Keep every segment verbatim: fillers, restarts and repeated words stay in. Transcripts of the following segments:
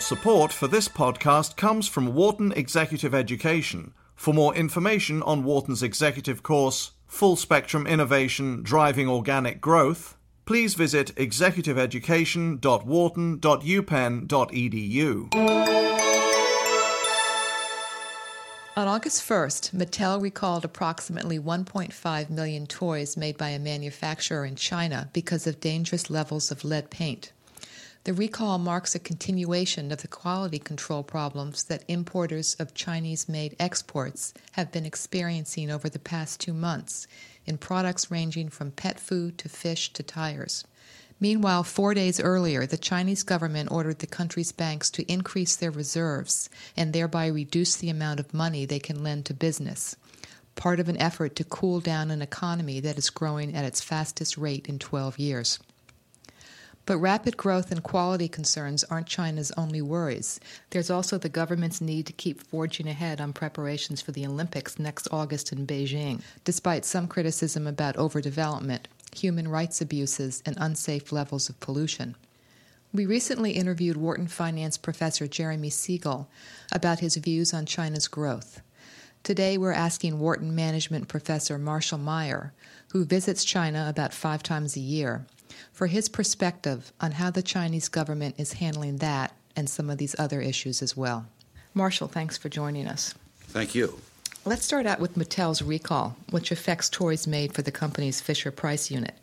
Support for this podcast comes from Wharton Executive Education. For more information on Wharton's executive course, Full Spectrum Innovation Driving Organic Growth, please visit executive education dot wharton dot u penn dot e d u. On August first, Mattel recalled approximately one point five million toys made by a manufacturer in China because of dangerous levels of lead paint. The recall marks a continuation of the quality control problems that importers of Chinese-made exports have been experiencing over the past two months in products ranging from pet food to fish to tires. Meanwhile, four days earlier, the Chinese government ordered the country's banks to increase their reserves and thereby reduce the amount of money they can lend to business, part of an effort to cool down an economy that is growing at its fastest rate in twelve years. But rapid growth and quality concerns aren't China's only worries. There's also the government's need to keep forging ahead on preparations for the Olympics next August in Beijing, despite some criticism about overdevelopment, human rights abuses, and unsafe levels of pollution. We recently interviewed Wharton finance professor Jeremy Siegel about his views on China's growth. Today we're asking Wharton management professor Marshall Meyer, who visits China about five times a year, for his perspective on how the Chinese government is handling that and some of these other issues as well. Marshall, thanks for joining us. Thank you. Let's start out with Mattel's recall, which affects toys made for the company's Fisher-Price unit.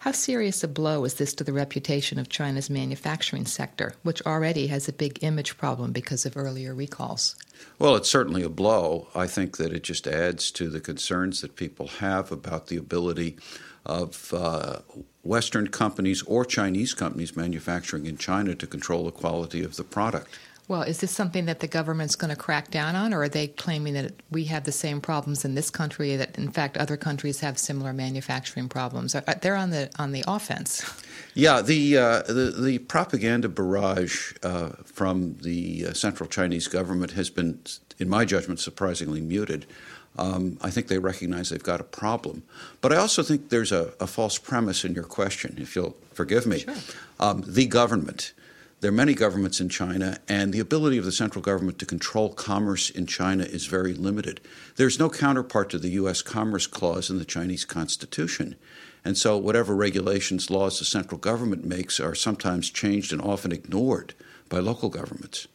How serious a blow is this to the reputation of China's manufacturing sector, which already has a big image problem because of earlier recalls? Well, it's certainly a blow. I think that it just adds to the concerns that people have about the ability of uh, Western companies or Chinese companies manufacturing in China to control the quality of the product. Well, is this something that the government's going to crack down on, or are they claiming that we have the same problems in this country, that, in fact, other countries have similar manufacturing problems? They're on the on the offense. Yeah, the uh, the, the propaganda barrage uh, from the uh, central Chinese government has been, in my judgment, surprisingly muted. Um, I think they recognize they've got a problem. But I also think there's a, a false premise in your question, if you'll forgive me. Sure. Um, the government. There are many governments in China, and the ability of the central government to control commerce in China is very limited. There's no counterpart to the U S Commerce Clause in the Chinese Constitution. And so whatever regulations, laws the central government makes are sometimes changed and often ignored by local governments.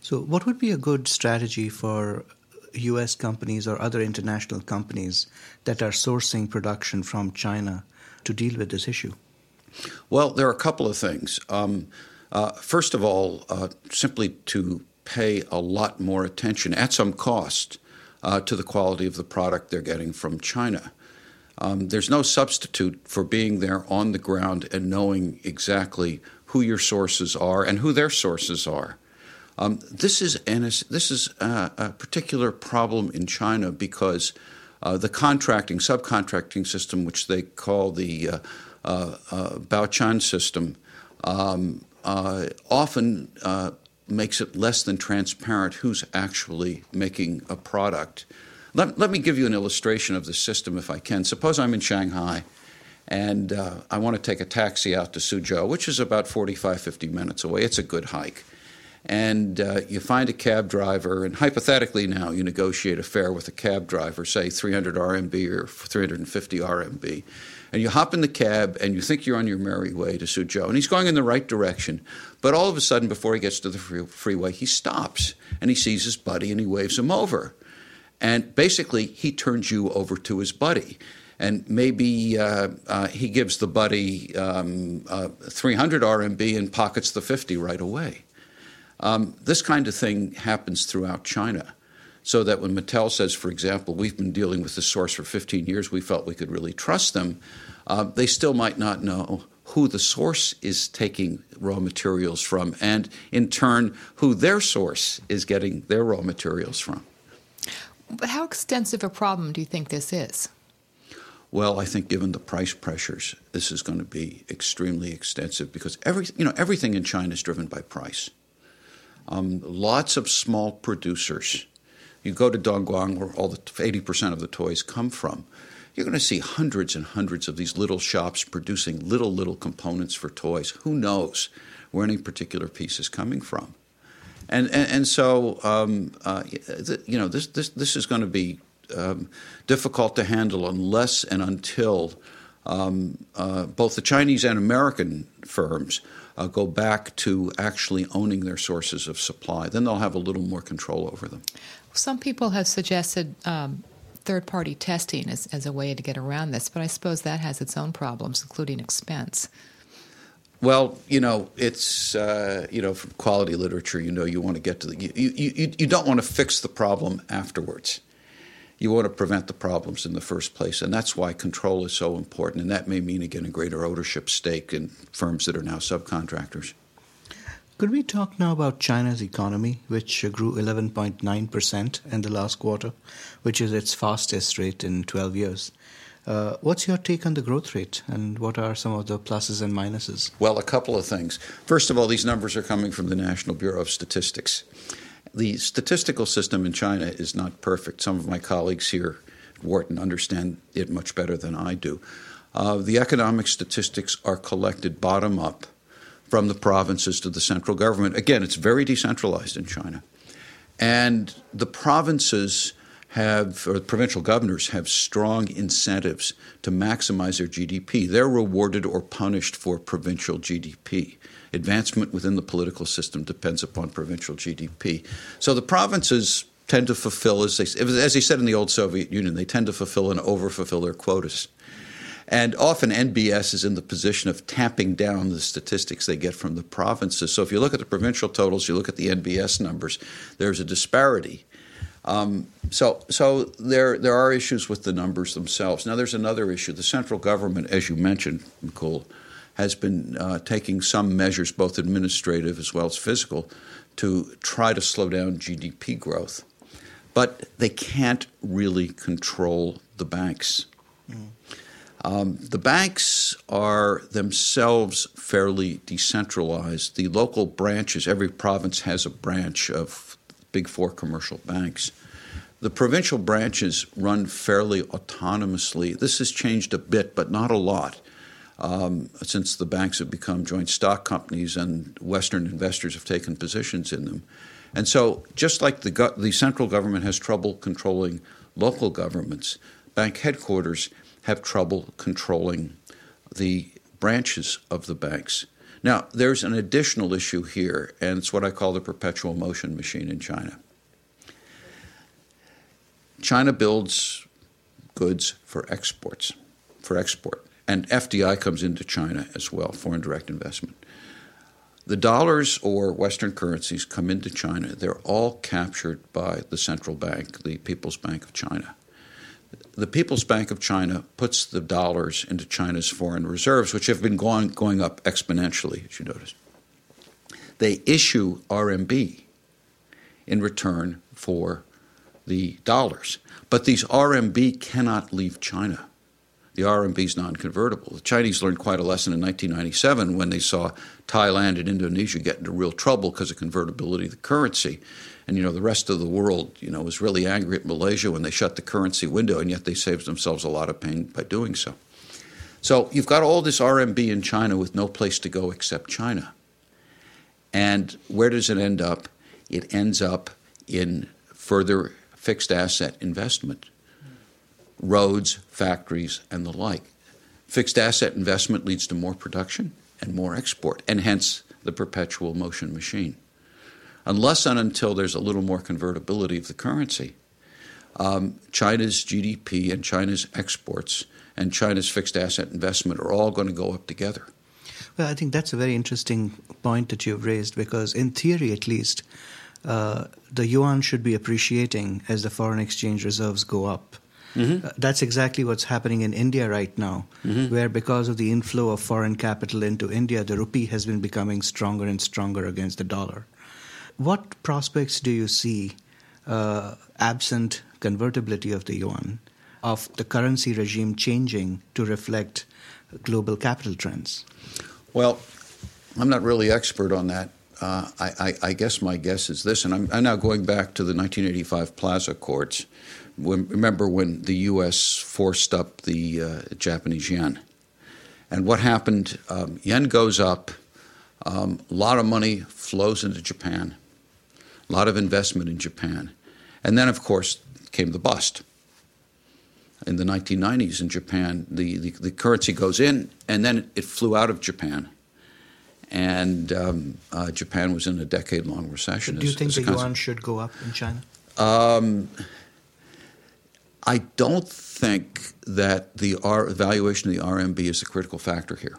So what would be a good strategy for U S companies or other international companies that are sourcing production from China to deal with this issue? Well, there are a couple of things. Um, Uh, first of all, uh, simply to pay a lot more attention at some cost uh, to the quality of the product they're getting from China. Um, there's no substitute for being there on the ground and knowing exactly who your sources are and who their sources are. Um, this is an, this is a, a particular problem in China because uh, the contracting, subcontracting system, which they call the uh, uh, uh, Bauchan system, um, Uh, often uh, makes it less than transparent who's actually making a product. Let, let me give you an illustration of the system if I can. Suppose I'm in Shanghai and uh, I want to take a taxi out to Suzhou, which is about forty-five, fifty minutes away. It's a good hike. And uh, you find a cab driver, and hypothetically now you negotiate a fare with a cab driver, say three hundred R M B or three hundred fifty R M B. And you hop in the cab, and you think you're on your merry way to Suzhou. And he's going in the right direction. But all of a sudden, before he gets to the free- freeway, he stops, and he sees his buddy, and he waves him over. And basically, he turns you over to his buddy. And maybe uh, uh, he gives the buddy um, uh, three hundred R M B and pockets the fifty right away. Um, this kind of thing happens throughout China. So that when Mattel says, for example, we've been dealing with this source for fifteen years, we felt we could really trust them, uh, they still might not know who the source is taking raw materials from and, in turn, who their source is getting their raw materials from. But how extensive a problem do you think this is? Well, I think given the price pressures, this is going to be extremely extensive because every, you know, everything in China is driven by price. Um, lots of small producers. You go to Dongguan, where all the eighty percent of the toys come from, you're going to see hundreds and hundreds of these little shops producing little, little components for toys. Who knows where any particular piece is coming from? And and, and so, um, uh, you know, this, this, this is going to be um, difficult to handle unless and until um, uh, both the Chinese and American firms uh, go back to actually owning their sources of supply. Then they'll have a little more control over them. Some people have suggested um, third-party testing as, as a way to get around this, but I suppose that has its own problems, including expense. Well, you know, it's, uh, you know, from quality literature, you know, you want to get to the, you, you, you don't want to fix the problem afterwards. You want to prevent the problems in the first place, and that's why control is so important, and that may mean, again, a greater ownership stake in firms that are now subcontractors. Could we talk now about China's economy, which grew eleven point nine percent in the last quarter, which is its fastest rate in twelve years? Uh, what's your take on the growth rate, and what are some of the pluses and minuses? Well, a couple of things. First of all, these numbers are coming from the National Bureau of Statistics. The statistical system in China is not perfect. Some of my colleagues here at Wharton understand it much better than I do. Uh, the economic statistics are collected bottom-up from the provinces to the central government. Again, it's very decentralized in China. And the provinces have, or the provincial governors have strong incentives to maximize their G D P. They're rewarded or punished for provincial G D P. Advancement within the political system depends upon provincial G D P. So the provinces tend to fulfill, as they, as they said in the old Soviet Union, they tend to fulfill and overfulfill their quotas. And often N B S is in the position of tamping down the statistics they get from the provinces. So if you look at the provincial totals, you look at the N B S numbers, there's a disparity. Um, so so there there are issues with the numbers themselves. Now, there's another issue. The central government, as you mentioned, Nicole, has been uh, taking some measures, both administrative as well as physical, to try to slow down G D P growth. But they can't really control the banks. Mm. Um, the banks are themselves fairly decentralized. The local branches, every province has a branch of big four commercial banks. The provincial branches run fairly autonomously. This has changed a bit, but not a lot, um, since the banks have become joint stock companies and Western investors have taken positions in them. And so just like the, go- the central government has trouble controlling local governments, bank headquarters have trouble controlling the branches of the banks. Now, there's an additional issue here, and it's what I call the perpetual motion machine in China. China builds goods for exports, for export, and F D I comes into China as well, foreign direct investment. The dollars or Western currencies come into China. They're all captured by the central bank, the People's Bank of China. The People's Bank of China puts the dollars into China's foreign reserves, which have been going, going up exponentially, as you notice. They issue R M B in return for the dollars. But these R M B cannot leave China. The R M B is non-convertible. The Chinese learned quite a lesson in nineteen ninety-seven when they saw Thailand and Indonesia get into real trouble because of convertibility of the currency. And, you know, the rest of the world, you know, was really angry at Malaysia when they shut the currency window, and yet they saved themselves a lot of pain by doing so. So you've got all this R M B in China with no place to go except China. And where does it end up? It ends up in further fixed asset investment, roads, factories, and the like. Fixed asset investment leads to more production and more export, and hence the perpetual motion machine. Unless and until there's a little more convertibility of the currency, um, China's G D P and China's exports and China's fixed asset investment are all going to go up together. Well, I think that's a very interesting point that you've raised, because in theory at least, uh, the yuan should be appreciating as the foreign exchange reserves go up. Mm-hmm. Uh, that's exactly what's happening in India right now, mm-hmm. where because of the inflow of foreign capital into India, the rupee has been becoming stronger and stronger against the dollar. What prospects do you see, uh, absent convertibility of the yuan, of the currency regime changing to reflect global capital trends? Well, I'm not really expert on that. uh, I, I, I guess my guess is this, and I'm, I'm now going back to the nineteen eighty-five Plaza Accords. When, remember when the U S forced up the uh, Japanese yen? And what happened, um, yen goes up, um, a lot of money flows into Japan, a lot of investment in Japan. And then, of course, came the bust. In the nineteen nineties in Japan, the, the, the currency goes in, and then it flew out of Japan. And um, uh, Japan was in a decade-long recession. So do you think the yuan should go up in China? Um, I don't think that the R- valuation of the R M B is a critical factor here.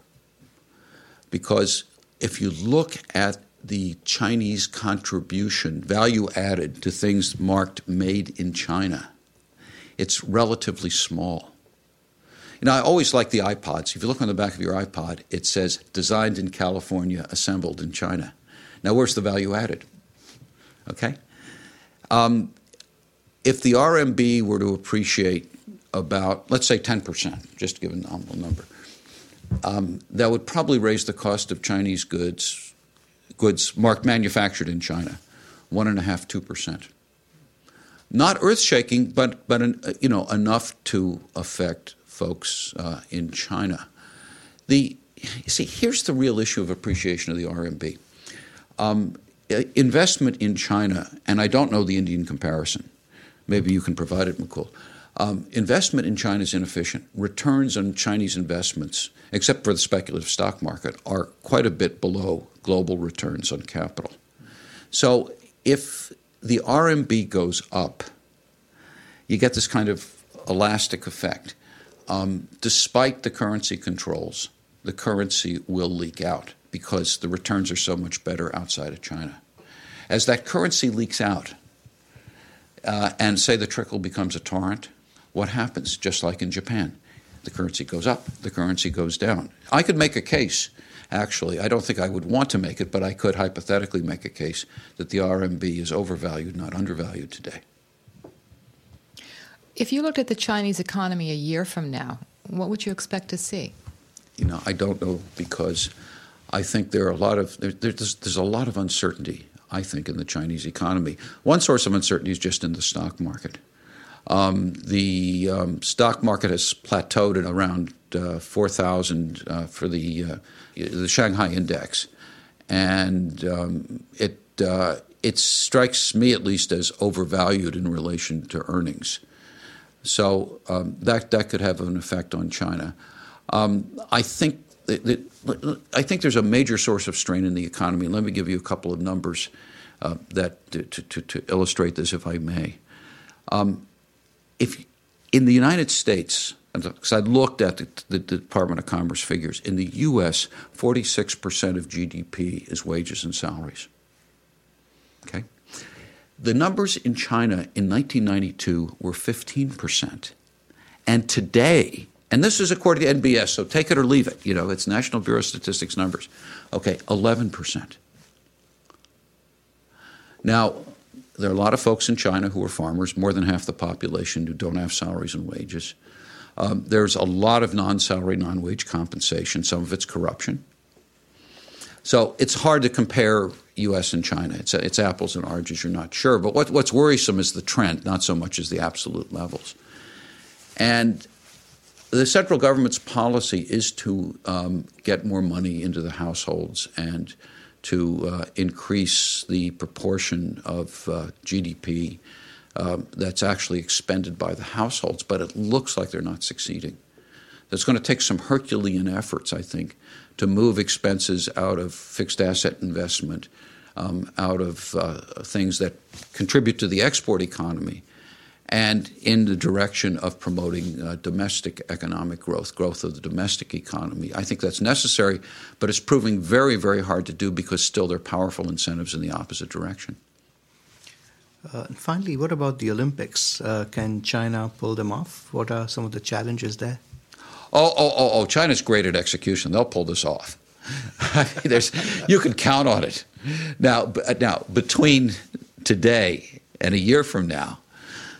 Because if you look at the Chinese contribution, value added to things marked made in China, it's relatively small. You know, I always like the iPods. If you look on the back of your iPod, it says designed in California, assembled in China. Now, where's the value added? Okay? Um, if the R M B were to appreciate about, let's say ten percent, just to give a nominal number, um, that would probably raise the cost of Chinese goods, goods marked manufactured in China, one and a half, two percent. Not earth-shaking, but but you know enough to affect folks uh, in China. The you see, here's the real issue of appreciation of the R M B. Um, investment in China, and I don't know the Indian comparison. Maybe you can provide it, McCool. Um, investment in China is inefficient. Returns on Chinese investments, except for the speculative stock market, are quite a bit below global returns on capital. So if the R M B goes up, you get this kind of elastic effect. Um, despite the currency controls, the currency will leak out because the returns are so much better outside of China. As that currency leaks out, uh, and say the trickle becomes a torrent, what happens? Just like in Japan, the currency goes up, the currency goes down. I could make a case. Actually, I don't think I would want to make it, but I could hypothetically make a case that the R M B is overvalued, not undervalued today. If you looked at the Chinese economy a year from now, what would you expect to see? You know, I don't know, because I think there are a lot of there, there's, there's a lot of uncertainty, I think, in the Chinese economy. One source of uncertainty is just in the stock market. Um, the um, stock market has plateaued at around Uh, four thousand uh, for the uh, the Shanghai index, and um, it uh, it strikes me at least as overvalued in relation to earnings. So um, that that could have an effect on China. Um, I think that, that, I think there's a major source of strain in the economy. Let me give you a couple of numbers uh, that to, to, to illustrate this, if I may. Um, if in the United States. Because I looked at the, the Department of Commerce figures. In the U S, forty-six percent of G D P is wages and salaries. Okay? The numbers in China in nineteen ninety-two were fifteen percent. And today, and this is according to N B S, so take it or leave it. You know, it's National Bureau of Statistics numbers. Okay, eleven percent. Now, there are a lot of folks in China who are farmers, more than half the population, who don't have salaries and wages. Um, there's a lot of non-salary, non-wage compensation. Some of it's corruption. So it's hard to compare U S and China. It's it's apples and oranges, you're not sure. But what, what's worrisome is the trend, not so much as the absolute levels. And the central government's policy is to um, get more money into the households and to uh, increase the proportion of uh, G D P Um, that's actually expended by the households, but it looks like they're not succeeding. It's going to take some Herculean efforts, I think, to move expenses out of fixed asset investment, um, out of uh, things that contribute to the export economy, and in the direction of promoting uh, domestic economic growth, growth of the domestic economy. I think that's necessary, but it's proving very, very hard to do because still there are powerful incentives in the opposite direction. Uh, and finally, what about the Olympics? Uh, can China pull them off? What are some of the challenges there? Oh, oh, oh, oh! China's great at execution. They'll pull this off. There's, you can count on it. Now, now between today and a year from now,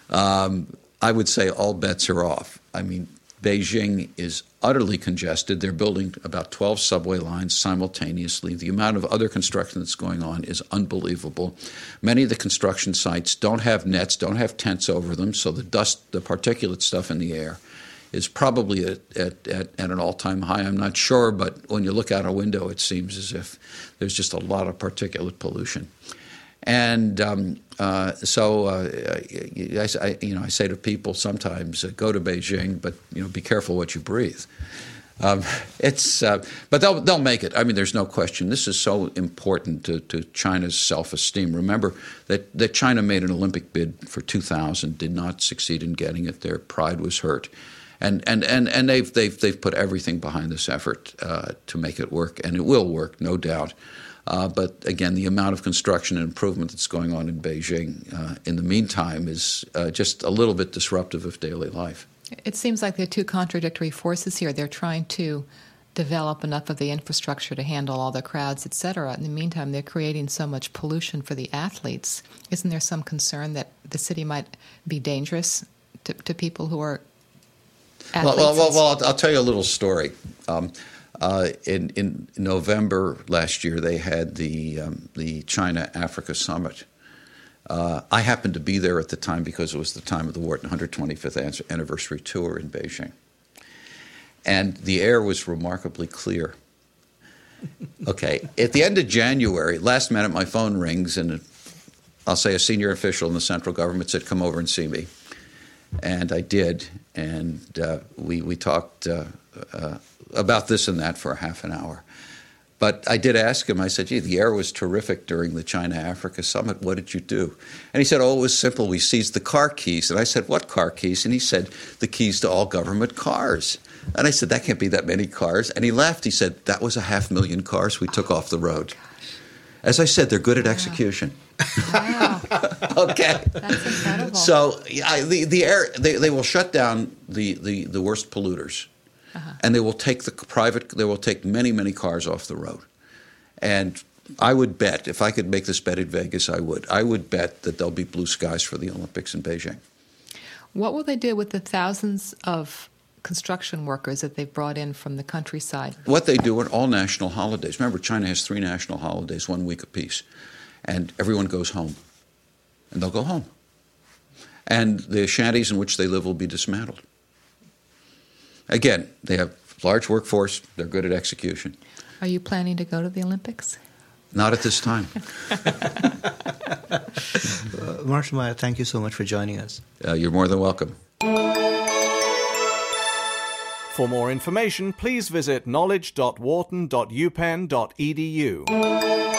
um, I would say all bets are off. I mean, Beijing is utterly congested. They're building about twelve subway lines simultaneously. The amount of other construction that's going on is unbelievable. Many of the construction sites don't have nets, don't have tents over them, so the dust, the particulate stuff in the air is probably at, at, at, at an all-time high. I'm not sure, but when you look out a window, it seems as if there's just a lot of particulate pollution. And um, uh, so, uh, I, I, you know, I say to people sometimes, uh, go to Beijing, but you know, be careful what you breathe. Um, it's, uh, but they'll they'll make it. I mean, there's no question. This is so important to, to China's self-esteem. Remember that that China made an Olympic bid for two thousand, did not succeed in getting it. Their pride was hurt, and and and, and they've they've they've put everything behind this effort uh, to make it work, and it will work, no doubt. Uh, but again, the amount of construction and improvement that's going on in Beijing uh, in the meantime is uh, just a little bit disruptive of daily life. It seems like there are two contradictory forces here. They're trying to develop enough of the infrastructure to handle all the crowds, et cetera. In the meantime, they're creating so much pollution for the athletes. Isn't there some concern that the city might be dangerous to, to people who are athletes? Well, well, well, well I'll tell you a little story. Um, Uh, in, in November last year, they had the um, the China-Africa Summit. Uh, I happened to be there at the time because it was the time of the Wharton one hundred twenty-fifth anniversary tour in Beijing. And the air was remarkably clear. Okay, at the end of January, last minute, my phone rings, and I'll say a senior official in the central government said, come over and see me. And I did, and uh, we, we talked... Uh, uh, about this and that for half an hour. But I did ask him, I said, gee, the air was terrific during the China-Africa Summit. What did you do? And he said, oh, it was simple. We seized the car keys. And I said, what car keys? And he said, the keys to all government cars. And I said, that can't be that many cars. And he laughed. He said, that was a half million cars we took oh, off the road. Gosh. As I said, they're good at wow. execution. Wow. Okay. That's incredible. So I, the, the air, they, they will shut down the, the, the worst polluters. Uh-huh. And they will take the private. They will take many, many cars off the road. And I would bet, if I could make this bet at Vegas, I would. I would bet that there'll be blue skies for the Olympics in Beijing. What will they do with the thousands of construction workers that they've brought in from the countryside? What they do on all national holidays. Remember, China has three national holidays, one week apiece, and everyone goes home, and they'll go home, and the shanties in which they live will be dismantled. Again, they have large workforce. They're good at execution. Are you planning to go to the Olympics? Not at this time. uh, Marshall Meyer, thank you so much for joining us. Uh, you're more than welcome. For more information, please visit knowledge dot wharton dot u penn dot e d u.